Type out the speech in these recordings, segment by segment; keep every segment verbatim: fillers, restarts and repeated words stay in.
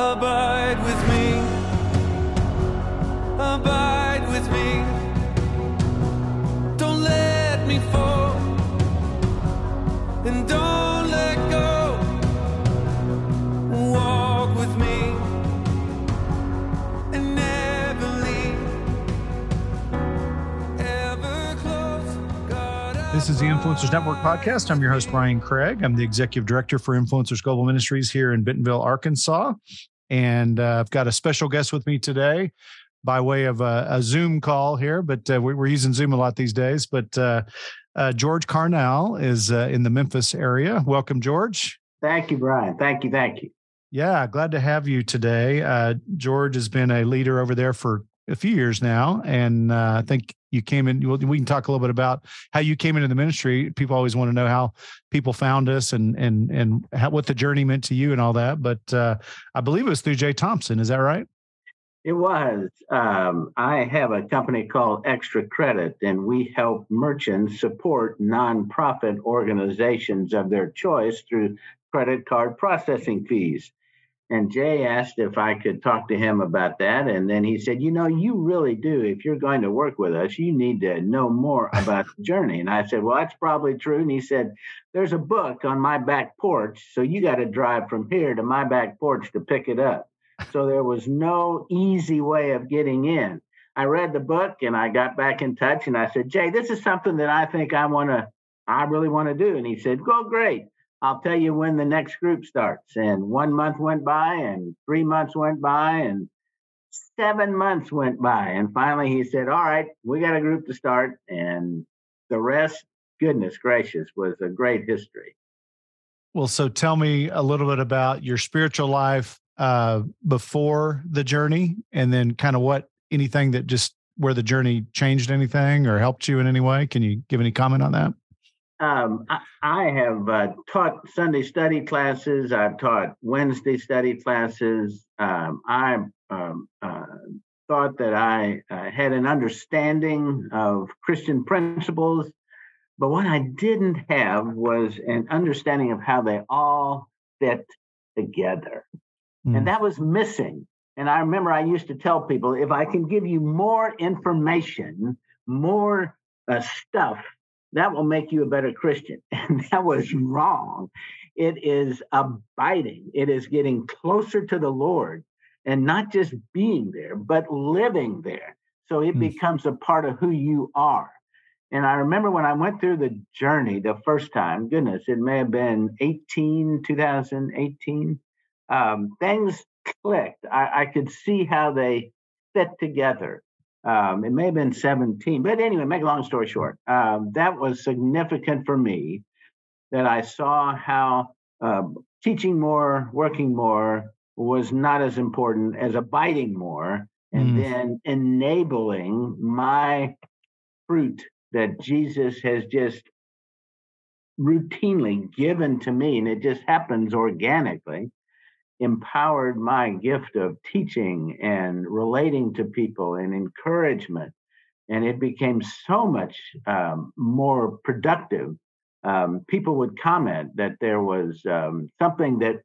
Abide with me, abide with me, don't let me fall, and don't let go, walk with me, and never leave, ever close, God. This is the Influencers Network Podcast. I'm your host, Brian Craig. I'm the Executive Director for Influencers Global Ministries here in Bentonville, Arkansas. And uh, I've got a special guest with me today by way of a, a Zoom call here, but uh, we, we're using Zoom a lot these days. But uh, uh, George Carnall is uh, in the Memphis area. Welcome, George. Thank you, Brian. Thank you. Thank you. Yeah, glad to have you today. Uh, George has been a leader over there for a few years now. And uh, I think you came in, we can talk a little bit about how you came into the ministry. People always want to know how people found us and and and how, what the journey meant to you and all that. But uh, I believe it was through Jay Thompson. Is that right? It was. Um, I have a company called Extra Credit, and we help merchants support nonprofit organizations of their choice through credit card processing fees. And Jay asked if I could talk to him about that. And then he said, you know, you really do. If you're going to work with us, you need to know more about the journey. And I said, well, that's probably true. And he said, there's a book on my back porch, so you got to drive from here to my back porch to pick it up. So there was no easy way of getting in. I read the book and I got back in touch and I said, Jay, this is something that I think I want to, I really want to do. And he said, well, great. I'll tell you when the next group starts. And one month went by and three months went by and seven months went by. And finally he said, all right, we got a group to start. And the rest, goodness gracious, was a great history. Well, so tell me a little bit about your spiritual life uh, before the journey, and then kind of what, anything that just, where the journey changed anything or helped you in any way. Can you give any comment on that? Um, I, I have uh, taught Sunday study classes. I've taught Wednesday study classes. Um, I um, uh, thought that I uh, had an understanding of Christian principles, but what I didn't have was an understanding of how they all fit together. Mm. And that was missing. And I remember I used to tell people, if I can give you more information, more uh, stuff, that will make you a better Christian. And that was wrong. It is abiding. It is getting closer to the Lord and not just being there, but living there. So it mm. becomes a part of who you are. And I remember when I went through the journey the first time, goodness, it may have been eighteen, twenty eighteen, um, things clicked. I, I could see how they fit together. Um, it may have been seventeen, but anyway, make a long story short, um, that was significant for me, that I saw how uh, teaching more, working more was not as important as abiding more, and mm. then enabling my fruit that Jesus has just routinely given to me, and it just happens organically, empowered my gift of teaching and relating to people and encouragement. And it became so much um, more productive. Um, people would comment that there was um, something that,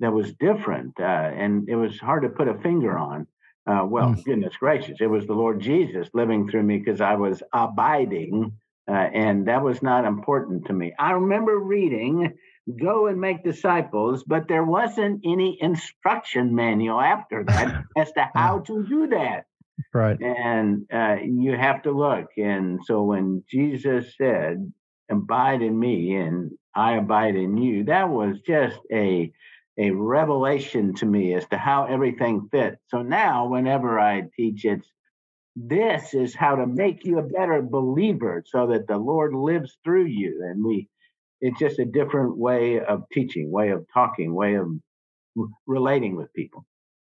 that was different, uh, and it was hard to put a finger on. Uh, well, mm. goodness gracious, it was the Lord Jesus living through me because I was abiding, uh, and that was not important to me. I remember reading, go and make disciples, but there wasn't any instruction manual after that as to how to do that. Right. And uh, you have to look. And so when Jesus said, abide in me and I abide in you, that was just a, a revelation to me as to how everything fits. So now whenever I teach, it's this is how to make you a better believer so that the Lord lives through you. And we It's just a different way of teaching, way of talking, way of relating with people.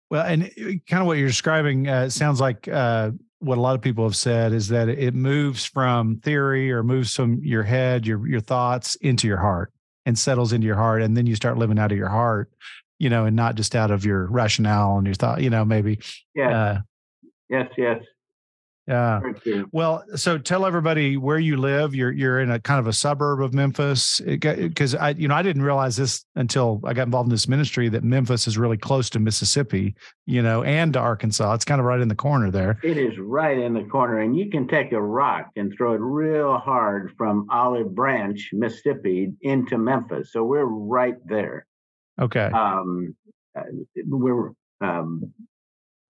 Well, and kind of what you're describing uh, sounds like uh, what a lot of people have said is that it moves from theory or moves from your head, your your thoughts into your heart and settles into your heart. And then you start living out of your heart, you know, and not just out of your rationale and your thought, you know, maybe. Yeah. Uh, yes, yes. Yeah. Thank you. Well, so tell everybody where you live. You're you're in a kind of a suburb of Memphis, because I you know I didn't realize this until I got involved in this ministry that Memphis is really close to Mississippi, you know, and to Arkansas. It's kind of right in the corner there. It is right in the corner, and you can take a rock and throw it real hard from Olive Branch, Mississippi, into Memphis. So we're right there. Okay. Um, we're um.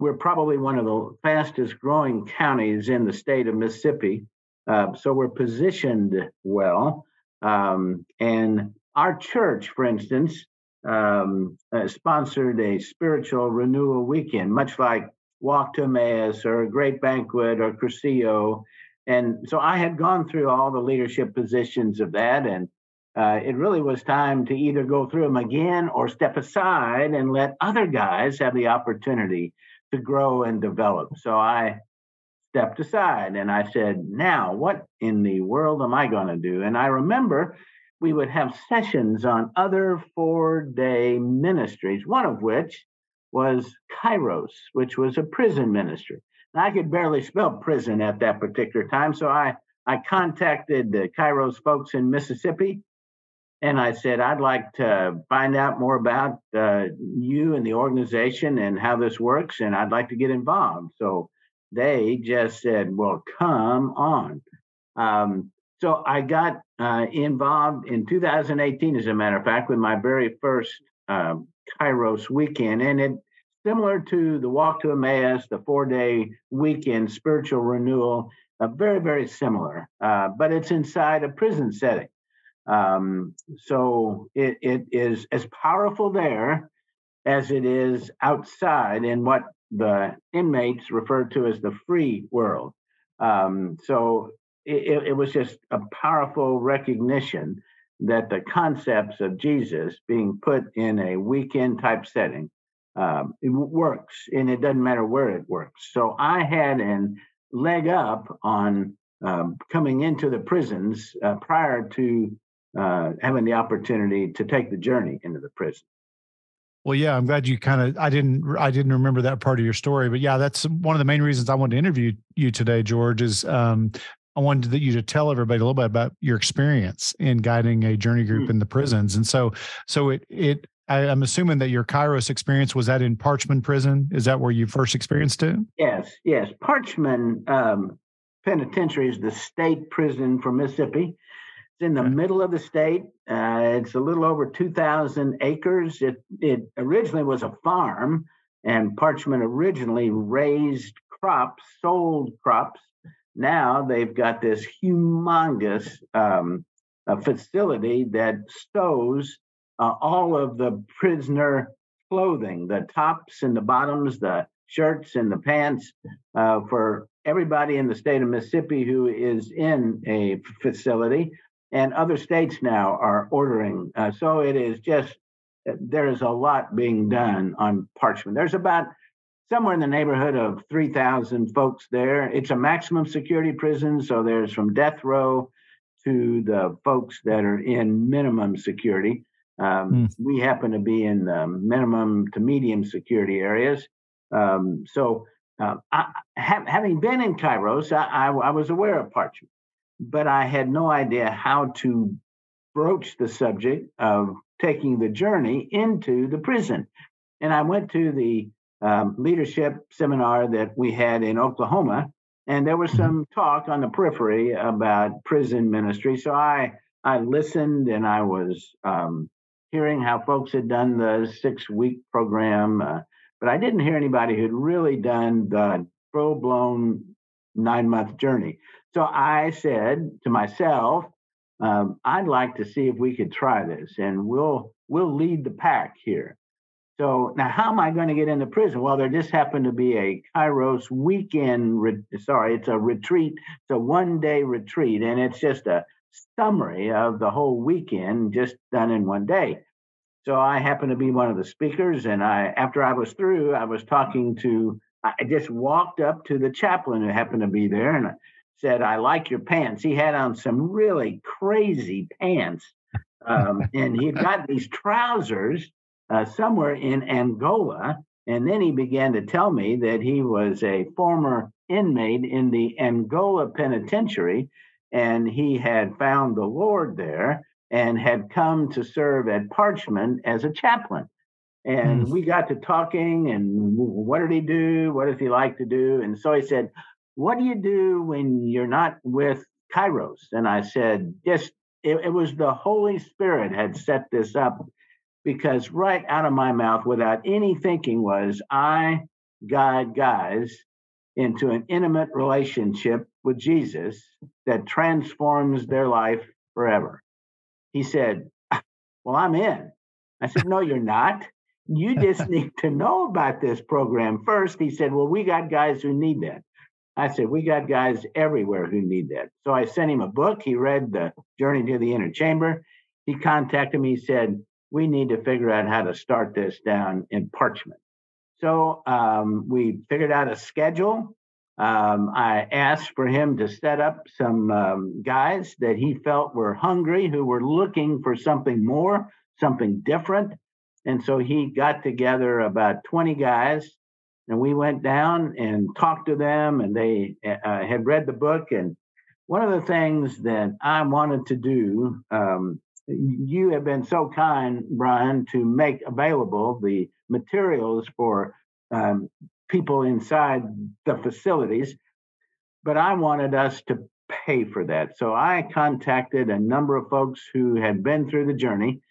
We're probably one of the fastest growing counties in the state of Mississippi. Uh, so we're positioned well. Um, and our church, for instance, um, uh, sponsored a spiritual renewal weekend, much like Walk to Emmaus or Great Banquet or Cursillo. And so I had gone through all the leadership positions of that. And uh, it really was time to either go through them again or step aside and let other guys have the opportunity to grow and develop. So I stepped aside and I said, now what in the world am I going to do? And I remember we would have sessions on other four-day ministries, one of which was Kairos, which was a prison ministry. And I could barely spell prison at that particular time. So I, I contacted the Kairos folks in Mississippi. And I said, I'd like to find out more about uh, you and the organization and how this works, and I'd like to get involved. So they just said, well, come on. Um, so I got uh, involved in two thousand eighteen, as a matter of fact, with my very first uh, Kairos weekend. And it similar to the Walk to Emmaus, the four-day weekend spiritual renewal, uh, very, very similar. Uh, but it's inside a prison setting. Um, so it, it is as powerful there as it is outside in what the inmates refer to as the free world. Um, so it, it was just a powerful recognition that the concepts of Jesus being put in a weekend type setting, um, it works, and it doesn't matter where it works. So I had a leg up on um, coming into the prisons uh, prior to Uh, having the opportunity to take the journey into the prison. Well, yeah, I'm glad you kind of, I didn't, I didn't remember that part of your story, but yeah, that's one of the main reasons I wanted to interview you today, George, is um, I wanted you to tell everybody a little bit about your experience in guiding a journey group mm-hmm. in the prisons. And so, so it, it, I, I'm assuming that your Kairos experience, was that in Parchman Prison? Is that where you first experienced it? Yes. Yes. Parchman um, Penitentiary is the state prison for Mississippi. In the middle of the state. Uh, it's a little over two thousand acres. It, it originally was a farm, and Parchman originally raised crops, sold crops. Now they've got this humongous um, uh, facility that stows uh, all of the prisoner clothing, the tops and the bottoms, the shirts and the pants uh, for everybody in the state of Mississippi who is in a facility. And other states now are ordering. Uh, so it is just, there is a lot being done on Parchman. There's about somewhere in the neighborhood of three thousand folks there. It's a maximum security prison. So there's from death row to the folks that are in minimum security. Um, mm. We happen to be in the minimum to medium security areas. Um, so uh, I, ha- having been in Kairos, I, I, I was aware of Parchman. But I had no idea how to broach the subject of taking the journey into the prison. And I went to the um, leadership seminar that we had in Oklahoma, and there was some talk on the periphery about prison ministry. So I I listened, and I was um, hearing how folks had done the six-week program, uh, but I didn't hear anybody who'd really done the full-blown nine-month journey. So I said to myself, um, I'd like to see if we could try this, and we'll we'll lead the pack here. So now, how am I going to get into prison? Well, there just happened to be a Kairos weekend. Re- sorry, it's a retreat. It's a one-day retreat, and it's just a summary of the whole weekend, just done in one day. So I happened to be one of the speakers, and I after I was through, I was talking to. I just walked up to the chaplain who happened to be there, and I said, I like your pants. He had on some really crazy pants. Um, and he'd got these trousers uh, somewhere in Angola. And then he began to tell me that he was a former inmate in the Angola penitentiary, and he had found the Lord there and had come to serve at Parchman as a chaplain. And mm-hmm. we got to talking, and what did he do? What does he like to do? And so he said, what do you do when you're not with Kairos? And I said, just it, it was the Holy Spirit had set this up. Because right out of my mouth, without any thinking, was I guide guys into an intimate relationship with Jesus that transforms their life forever. He said, well, I'm in. I said, no, you're not. You just need to know about this program first. He said, well, we got guys who need that. I said, we got guys everywhere who need that. So I sent him a book. He read The Journey to the Inner Chamber. He contacted me. He said, we need to figure out how to start this down in Parchman. So um, we figured out a schedule. Um, I asked for him to set up some um, guys that he felt were hungry, who were looking for something more, something different. And so he got together about twenty guys, and we went down and talked to them, and they uh, had read the book. And one of the things that I wanted to do, um, you have been so kind, Brian, to make available the materials for um, people inside the facilities, but I wanted us to pay for that. So I contacted a number of folks who had been through the journey,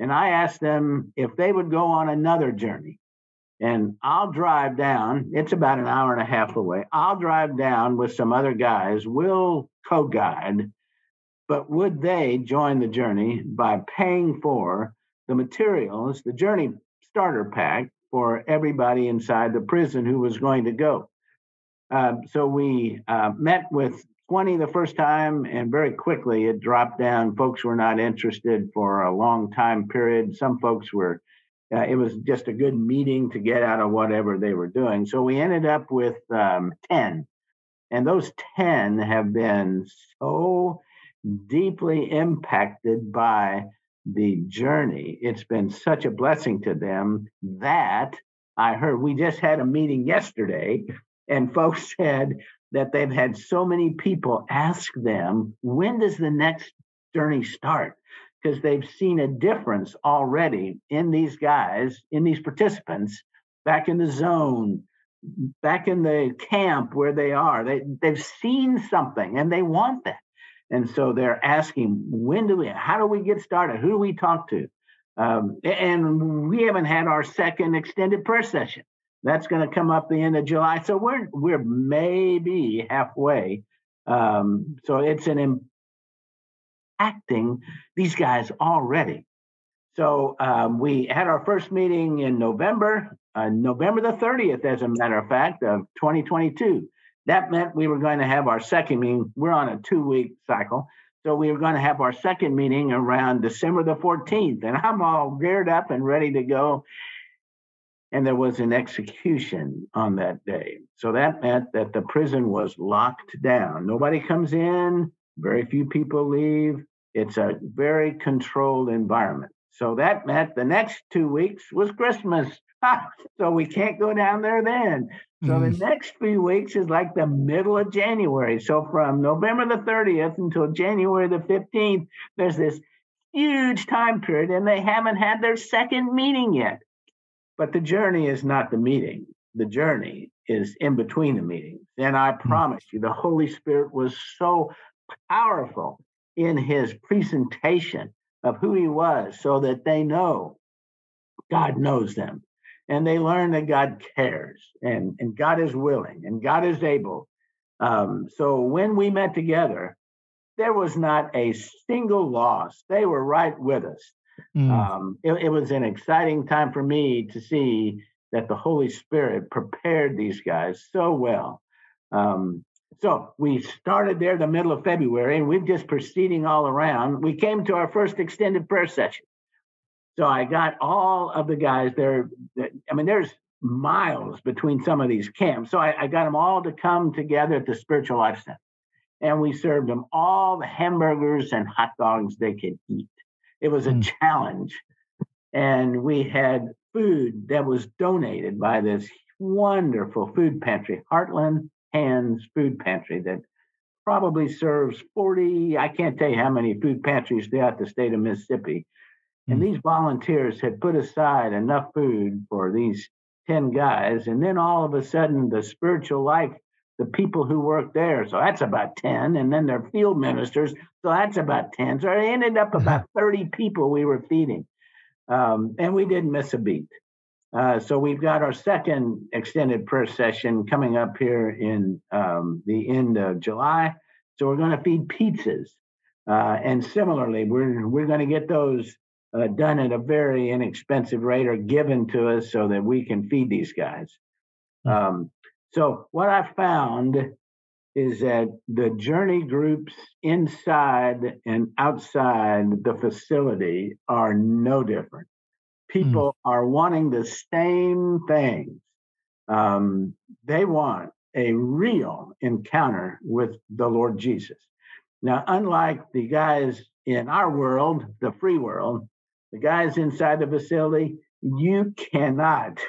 and I asked them if they would go on another journey. And I'll drive down. It's about an hour and a half away. I'll drive down with some other guys. We'll co-guide. But would they join the journey by paying for the materials, the journey starter pack for everybody inside the prison who was going to go? Uh, so we uh, met with twenty the first time, and very quickly it dropped down. Folks were not interested for a long time period. Some folks were, uh, it was just a good meeting to get out of whatever they were doing. So we ended up with um, ten. And those ten have been so deeply impacted by the journey. It's been such a blessing to them that I heard, we just had a meeting yesterday, and folks said that they've had so many people ask them, when does the next journey start? Because they've seen a difference already in these guys, in these participants, back in the zone, back in the camp where they are. They, they've seen something, and they want that. And so they're asking, when do we, how do we get started? Who do we talk to? Um, and we haven't had our second extended prayer session. That's going to come up the end of July. So we're we're maybe halfway. Um, so it's an impacting these guys already. So um, we had our first meeting in November, uh, November the thirtieth, as a matter of fact, of twenty twenty-two. That meant we were going to have our second meeting. We're on a two-week cycle. So we were going to have our second meeting around December the fourteenth. And I'm all geared up and ready to go. And there was an execution on that day. So that meant that the prison was locked down. Nobody comes in. Very few people leave. It's a very controlled environment. So that meant the next two weeks was Christmas. So we can't go down there then. So the next few weeks is like the middle of January. So from November the thirtieth until January the fifteenth, there's this huge time period, and they haven't had their second meeting yet. But the journey is not the meeting. The journey is in between the meetings. And I promise you, the Holy Spirit was so powerful in his presentation of who he was, so that they know God knows them. And they learn that God cares, and, and God is willing, and God is able. Um, so when we met together, there was not a single loss. They were right with us. Mm. Um, it, it was an exciting time for me to see that the Holy Spirit prepared these guys so well. Um, so we started there the middle of February, and we've just proceeding all around. We came to our first extended prayer session. So I got all of the guys there. I mean, there's miles between some of these camps. So I, I got them all to come together at the Spiritual Life Center. And we served them all the hamburgers and hot dogs they could eat. It was a mm. challenge. And we had food that was donated by this wonderful food pantry, Heartland Hands Food Pantry, that probably serves forty, I can't tell you how many food pantries throughout the state of Mississippi. And these volunteers had put aside enough food for these ten guys. And then all of a sudden, the spiritual life, the people who work there, so that's about ten. And then their field ministers, so that's about ten. So it ended up about thirty people we were feeding. Um, and we didn't miss a beat. Uh, so we've got our second extended prayer session coming up here in um, the end of July. So we're going to feed pizzas. Uh, and similarly, we're, we're going to get those uh, done at a very inexpensive rate or given to us so that we can feed these guys. Um, so what I found is that the journey groups inside and outside the facility are no different. People mm. are wanting the same things. Um, they want a real encounter with the Lord Jesus. Now, unlike the guys in our world, the free world, the guys inside the facility, you cannot,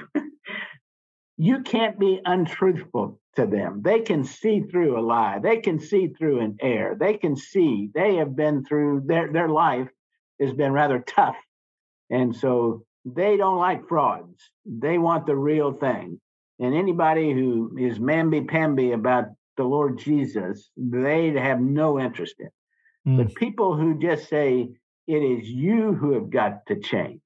you can't be untruthful to them. They can see through a lie. They can see through an error. They can see, they have been through, their, their life has been rather tough. And so they don't like frauds. They want the real thing. And anybody who is mamby-pamby about the Lord Jesus, they have no interest in. Mm. But people who just say, it is you who have got to change.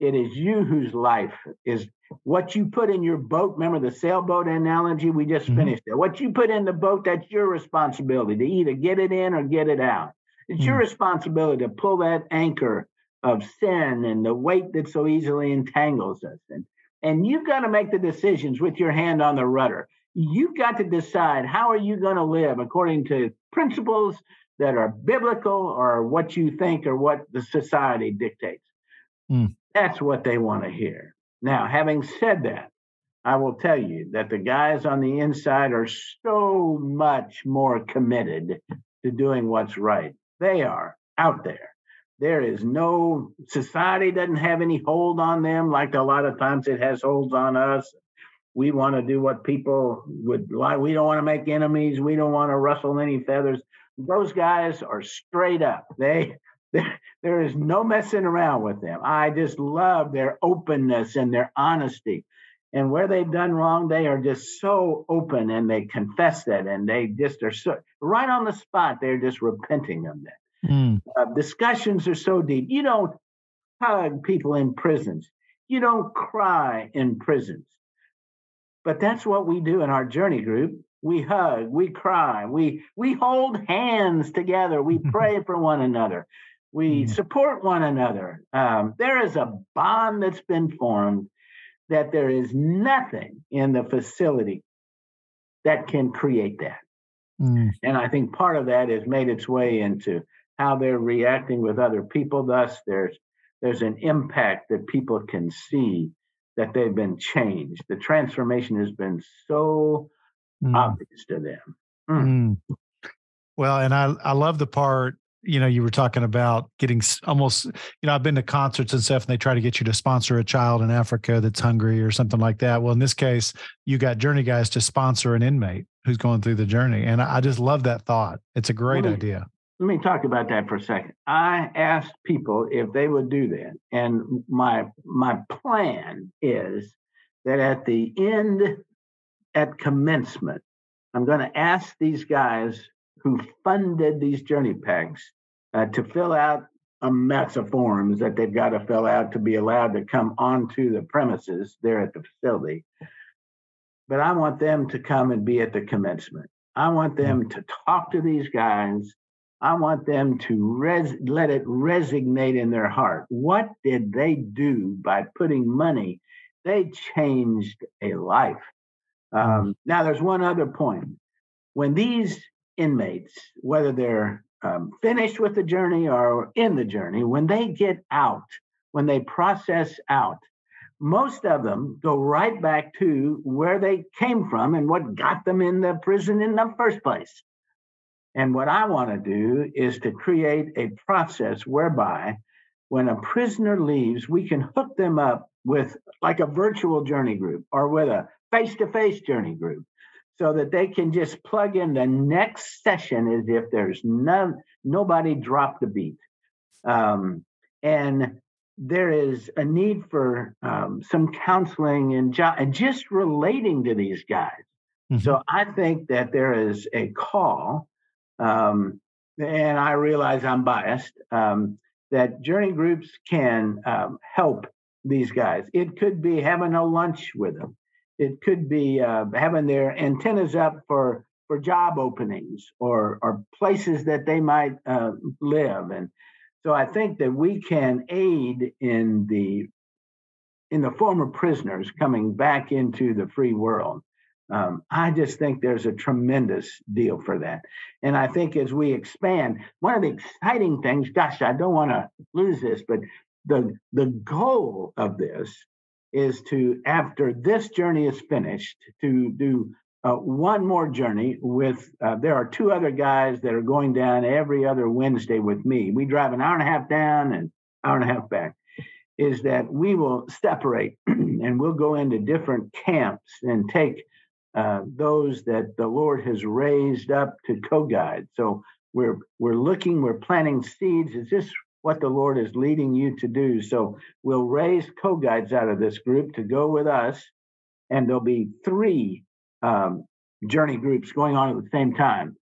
It is you whose life is what you put in your boat. Remember the sailboat analogy? We just mm. finished it. What you put in the boat, that's your responsibility to either get it in or get it out. It's mm. your responsibility to pull that anchor of sin and the weight that so easily entangles us. And, and you've got to make the decisions with your hand on the rudder. You've got to decide how are you going to live according to principles that are biblical or what you think or what the society dictates. Mm. That's what they want to hear. Now, having said that, I will tell you that the guys on the inside are so much more committed to doing what's right. They are out there. There is no, society doesn't have any hold on them like a lot of times it has holds on us. We want to do what people would like. We don't want to make enemies. We don't want to rustle any feathers. Those guys are straight up. They, they there is no messing around with them. I just love their openness and their honesty. And where they've done wrong, they are just so open and they confess that. And they just are so right on the spot. They're just repenting of that. Mm. Uh, discussions are so deep. You don't hug people in prisons. You don't cry in prisons. But that's what we do in our journey group. We hug, we cry, we we hold hands together. We pray for one another. We mm. support one another. Um, there is a bond that's been formed that there is nothing in the facility that can create that. Mm. And I think part of that has made its way into how they're reacting with other people. Thus, there's there's an impact that people can see that they've been changed. The transformation has been so mm. obvious to them. Mm. Mm. Well, and I, I love the part, you know, you were talking about getting almost, you know, I've been to concerts and stuff and they try to get you to sponsor a child in Africa that's hungry or something like that. Well, in this case, you got Journey guys to sponsor an inmate who's going through the journey. And I, I just love that thought. It's a great let me, idea. Let me talk about that for a second. I asked people if they would do that. And my, my plan is that at the end, at commencement, I'm going to ask these guys who funded these journey packs uh, to fill out a mess of forms that they've got to fill out to be allowed to come onto the premises there at the facility. But I want them to come and be at the commencement. I want them to talk to these guys. I want them to res- let it resonate in their heart. What did they do by putting money? They changed a life. Um, now, there's one other point. When these inmates, whether they're um, finished with the journey or in the journey, when they get out, when they process out, most of them go right back to where they came from and what got them in the prison in the first place. And what I want to do is to create a process whereby when a prisoner leaves, we can hook them up with like a virtual journey group or with a face-to-face journey group so that they can just plug in the next session as if there's none, nobody dropped a beat. Um, and there is a need for um, some counseling and, jo- and just relating to these guys. Mm-hmm. So I think that there is a call, um, and I realize I'm biased, um, that journey groups can um, help these guys. It could be having a lunch with them. It could be uh, having their antennas up for, for job openings or, or places that they might uh, live. And so I think that we can aid in the in the former prisoners coming back into the free world. Um, I just think there's a tremendous deal for that. And I think as we expand, one of the exciting things, gosh, I don't want to lose this, but the the goal of this is to, after this journey is finished, to do uh, one more journey with, uh, there are two other guys that are going down every other Wednesday with me. We drive an hour and a half down and hour and a half back. Is that we will separate and we'll go into different camps and take Uh, those that the Lord has raised up to co-guide. So we're we're looking, we're planting seeds. Is this what the Lord is leading you to do? So we'll raise co-guides out of this group to go with us, and there'll be three um, journey groups going on at the same time.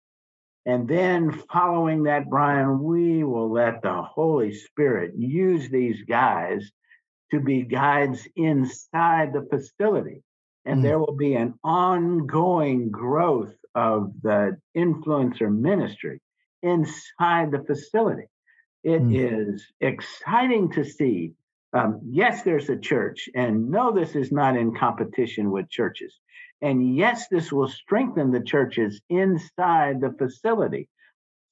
And then following that, Brian, we will let the Holy Spirit use these guys to be guides inside the facility. And there will be an ongoing growth of the influencer ministry inside the facility. It mm. is exciting to see. Um, yes, there's a church, and no, this is not in competition with churches. And yes, this will strengthen the churches inside the facility.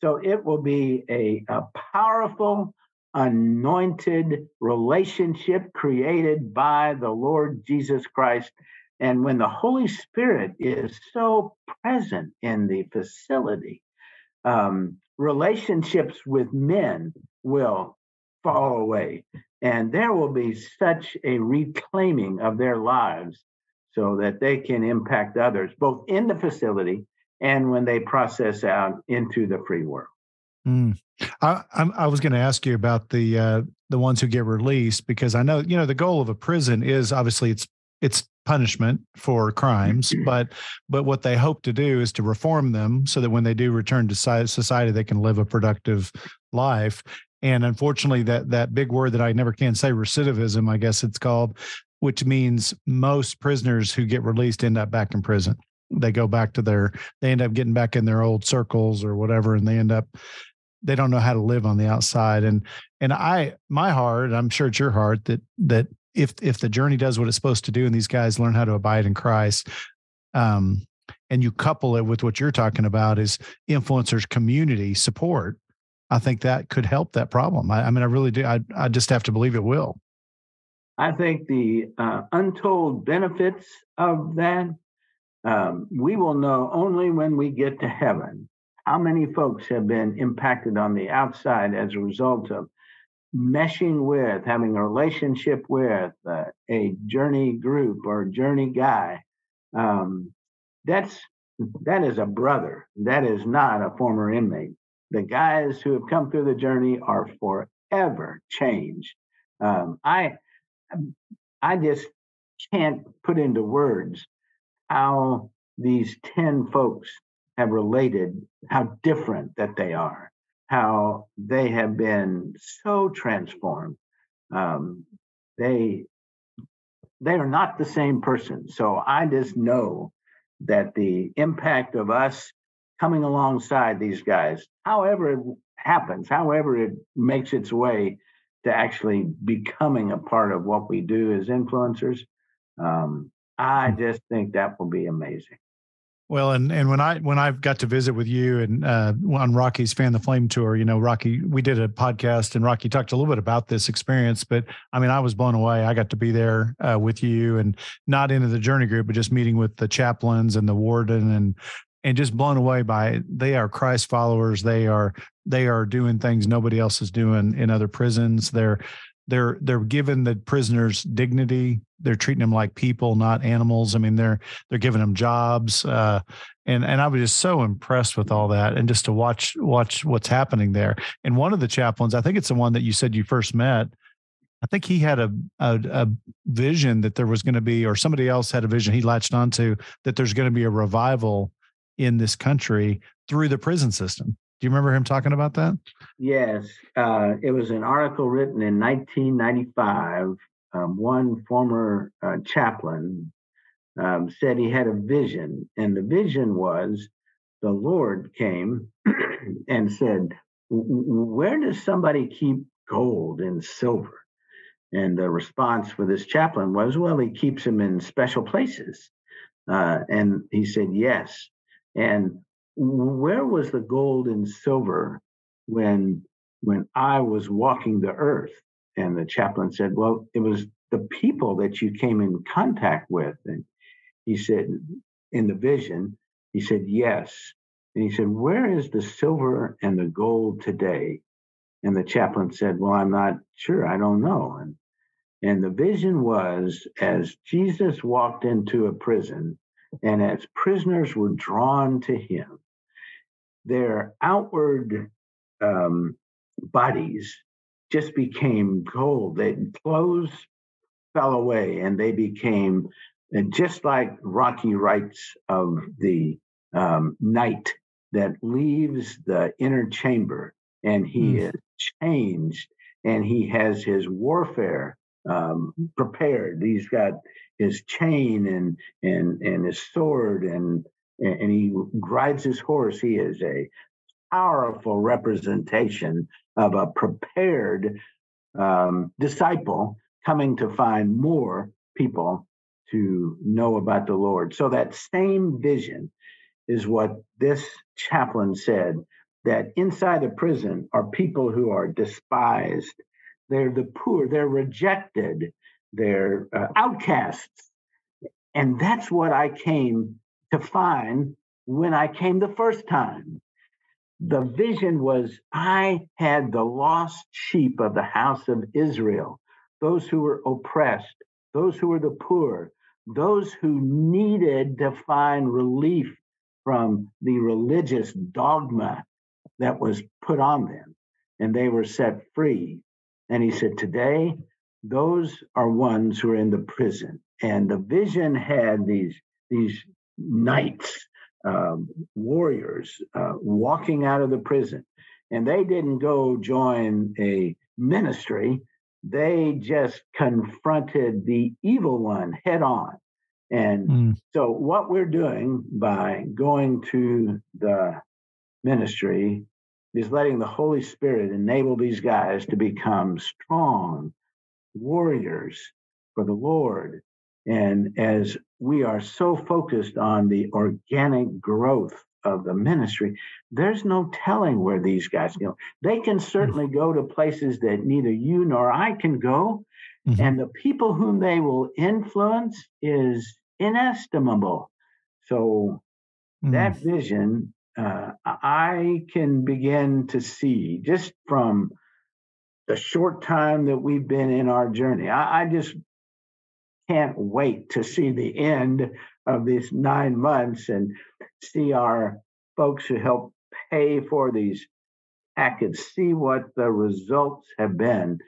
So it will be a, a powerful, anointed relationship created by the Lord Jesus Christ. And when the Holy Spirit is so present in the facility, um, relationships with men will fall away. And there will be such a reclaiming of their lives so that they can impact others, both in the facility and when they process out into the free world. Mm. I, I was going to ask you about the uh, the ones who get released, because I know, you know, the goal of a prison is obviously it's It's punishment for crimes, but but what they hope to do is to reform them so that when they do return to society, they can live a productive life. And unfortunately, that that big word that I never can say, recidivism, I guess it's called, which means most prisoners who get released end up back in prison. They go back to their, they end up getting back in their old circles or whatever, and they end up, they don't know how to live on the outside. And and I, my heart, I'm sure it's your heart, that that. If if the journey does what it's supposed to do and these guys learn how to abide in Christ, um, and you couple it with what you're talking about is influencers community support, I think that could help that problem. I, I mean, I really do. I, I just have to believe it will. I think the uh, untold benefits of that, um, we will know only when we get to heaven how many folks have been impacted on the outside as a result of meshing with, having a relationship with uh, a journey group or journey guy. Um, that's, that is a brother. That is not a former inmate. The guys who have come through the journey are forever changed. Um, I, I just can't put into words how these ten folks have related, how different that they are, how they have been so transformed. Um, they they are not the same person. So I just know that the impact of us coming alongside these guys, however it happens, however it makes its way to actually becoming a part of what we do as influencers, um, I just think that will be amazing. Well, and and when I when I got to visit with you and uh, on Rocky's Fan the Flame tour, you know, Rocky, we did a podcast and Rocky talked a little bit about this experience. But I mean, I was blown away. I got to be there uh, with you, and not into the journey group, but just meeting with the chaplains and the warden, and and just blown away by they are Christ followers. They are they are doing things nobody else is doing in other prisons. They're They're they're giving the prisoners dignity. They're treating them like people, not animals. I mean, they're they're giving them jobs, uh, and and I was just so impressed with all that, and just to watch watch what's happening there. And one of the chaplains, I think it's the one that you said you first met, I think he had a a, a vision that there was going to be, or somebody else had a vision he latched onto, that there's going to be a revival in this country through the prison system. Do you remember him talking about that? Yes. Uh, it was an article written in nineteen ninety-five. Um, one former uh, chaplain um, said he had a vision, and the vision was the Lord came and said, where does somebody keep gold and silver? And the response for this chaplain was, well, he keeps them in special places. Uh, and he said, yes. And where was the gold and silver when when I was walking the earth? And the chaplain said, well, it was the people that you came in contact with. And he said, in the vision, he said, yes. And he said, where is the silver and the gold today? And the chaplain said, well, I'm not sure. I don't know. And, and the vision was, as Jesus walked into a prison, and as prisoners were drawn to him, their outward um, bodies just became gold. They, clothes fell away, and they became, and just like Rocky writes of the um, night that leaves the inner chamber, and he mm. is changed, and he has his warfare um, prepared. He's got his chain and and and his sword, and and he rides his horse. He is a powerful representation of a prepared um, disciple coming to find more people to know about the Lord. So that same vision is what this chaplain said, that inside the prison are people who are despised. They're the poor. They're rejected. They're uh, outcasts. And that's what I came to find when I came the first time. The vision was, I had the lost sheep of the house of Israel, those who were oppressed, those who were the poor, those who needed to find relief from the religious dogma that was put on them, and they were set free. And he said, today, those are ones who are in the prison. And the vision had these, these knights, um, warriors uh, walking out of the prison. And they didn't go join a ministry. They just confronted the evil one head on. And mm. so what we're doing by going to the ministry is letting the Holy Spirit enable these guys to become strong warriors for the Lord. And as we are so focused on the organic growth of the ministry, there's no telling where these guys go. They can certainly go to places that neither you nor I can go. Mm-hmm. And the people whom they will influence is inestimable. So mm-hmm. that vision, uh, I can begin to see just from the short time that we've been in our journey. I, I just can't wait to see the end of these nine months and see our folks who help pay for these packets, see what the results have been.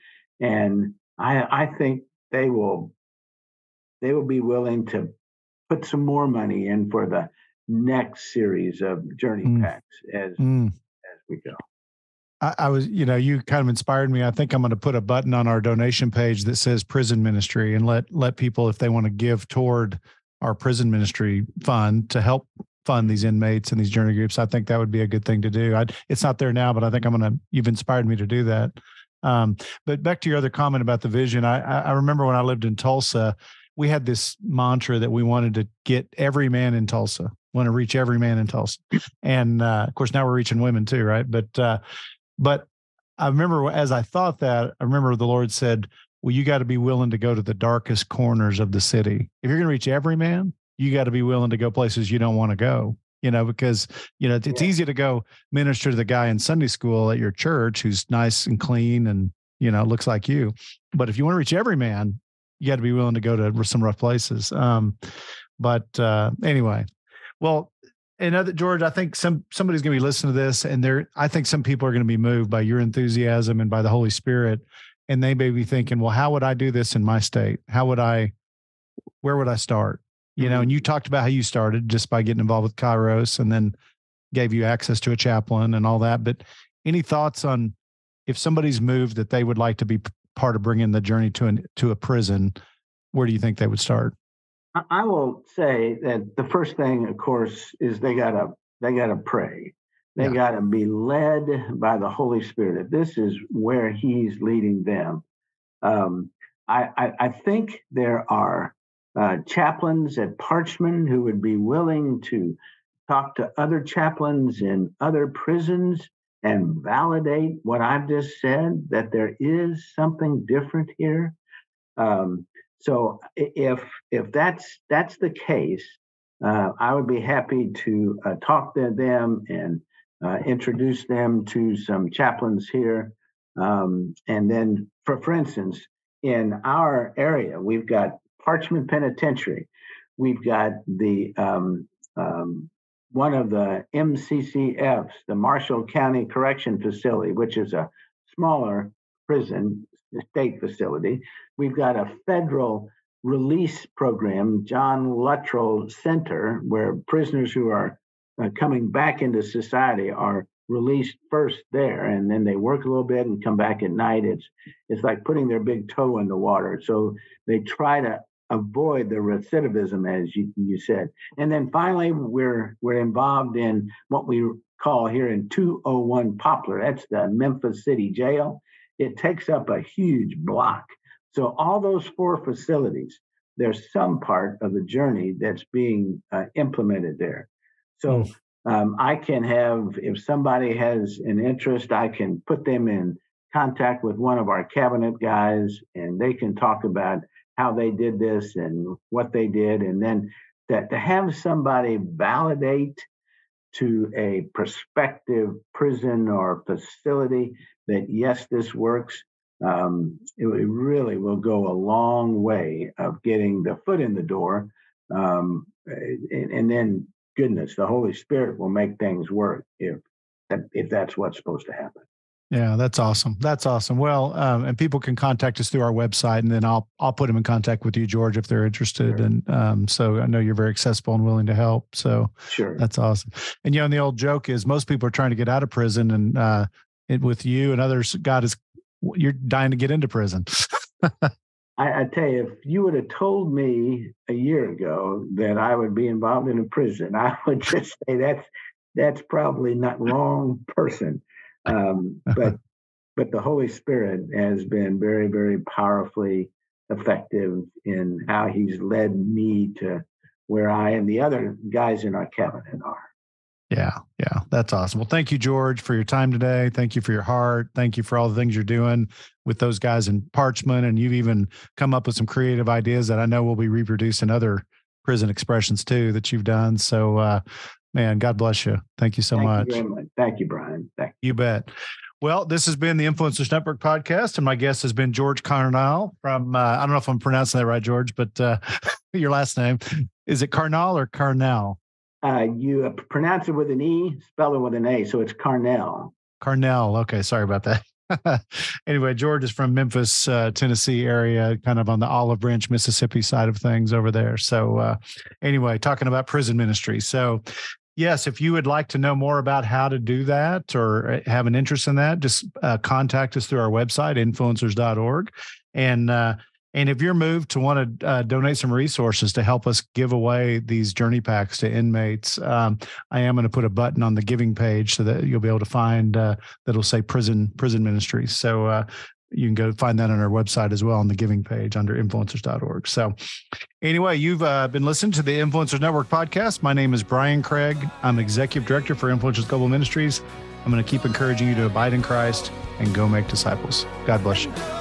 And I, I think they will they will be willing to put some more money in for the next series of journey mm. packs as mm. as we go. I was, you know, you kind of inspired me. I think I'm going to put a button on our donation page that says prison ministry, and let, let people, if they want to give toward our prison ministry fund to help fund these inmates and these journey groups, I think that would be a good thing to do. I, it's not there now, but I think I'm going to, you've inspired me to do that. Um, but back to your other comment about the vision. I, I remember when I lived in Tulsa, we had this mantra that we wanted to get every man in Tulsa, want to reach every man in Tulsa. And uh, of course, now we're reaching women too. Right. But, uh, But I remember as I thought that, I remember the Lord said, well, you got to be willing to go to the darkest corners of the city. If you're going to reach every man, you got to be willing to go places you don't want to go, you know, because, you know, it's yeah. easy to go minister to the guy in Sunday school at your church who's nice and clean and, you know, looks like you. But if you want to reach every man, you got to be willing to go to some rough places. Um, but uh, anyway, well, another George, I think some somebody's going to be listening to this, and they're, I think some people are going to be moved by your enthusiasm and by the Holy Spirit, and they may be thinking, well, how would I do this in my state? How would I? Where would I start? You know, and you talked about how you started just by getting involved with Kairos, and then gave you access to a chaplain and all that. But any thoughts on if somebody's moved that they would like to be part of bringing the journey to an, to a prison, where do you think they would start? I will say that the first thing, of course, is they gotta they gotta pray. They yeah. gotta be led by the Holy Spirit. If this is where He's leading them, um, I, I I think there are uh, chaplains at Parchman who would be willing to talk to other chaplains in other prisons and validate what I've just said, that there is something different here. Um, so if if that's that's the case, uh, I would be happy to uh, talk to them and uh, introduce them to some chaplains here. Um, and then, for, for instance, in our area, we've got Parchman Penitentiary. We've got the um, um, one of the M C C Fs, the Marshall County Correction Facility, which is a smaller prison, state facility. We've got a federal release program, John Luttrell Center, where prisoners who are uh, coming back into society are released first there, and then they work a little bit and come back at night. It's it's like putting their big toe in the water. So they try to avoid the recidivism, as you, you said. And then finally, we're we're involved in what we call here in two oh one Poplar. That's the Memphis City Jail. It takes up a huge block. So all those four facilities, there's some part of the journey that's being uh, implemented there. So um, I can have, if somebody has an interest, I can put them in contact with one of our cabinet guys, and they can talk about how they did this and what they did. And then that to have somebody validate to a prospective prison or facility that, yes, this works, um, it, it really will go a long way of getting the foot in the door. Um, and, and then, goodness, the Holy Spirit will make things work if if that's what's supposed to happen. Yeah, that's awesome. That's awesome. Well, um, and people can contact us through our website, and then I'll I'll put them in contact with you, George, if they're interested. Sure. And um, so I know you're very accessible and willing to help. So sure, that's awesome. And you know, and the old joke is most people are trying to get out of prison, and uh, it, with you and others, God is you're dying to get into prison. I, I tell you, if you would have told me a year ago that I would be involved in a prison, I would just say that's that's probably not wrong person. Um, but but the Holy Spirit has been very, very powerfully effective in how He's led me to where I and the other guys in our cabinet are. Yeah, yeah, that's awesome. Well, thank you, George, for your time today. Thank you for your heart. Thank you for all the things you're doing with those guys in Parchman. And you've even come up with some creative ideas that I know will be reproduced in other prison expressions, too, that you've done. So, uh man, God bless you. Thank you so Thank much. You very much. Thank you, Brian. Thank you. You bet. Well, this has been the Influencers Network Podcast, and my guest has been George Carnall from, uh, I don't know if I'm pronouncing that right, George, but uh, your last name. Is it Carnall or Carnall? Uh, you pronounce it with an E, spell it with an A, so it's Carnell. Carnell. Okay, sorry about that. Anyway, George is from Memphis, uh, Tennessee area, kind of on the Olive Branch, Mississippi side of things over there. So uh, anyway, talking about prison ministry. So yes, if you would like to know more about how to do that or have an interest in that, just uh, contact us through our website, influencers dot org. And uh, and if you're moved to want to uh, donate some resources to help us give away these journey packs to inmates, um, I am going to put a button on the giving page so that you'll be able to find uh, that'll say prison prison ministries. So uh, you can go find that on our website as well on the giving page under influencers dot org. So anyway, you've uh, been listening to the Influencers Network Podcast. My name is Brian Craig. I'm Executive Director for Influencers Global Ministries. I'm going to keep encouraging you to abide in Christ and go make disciples. God bless you.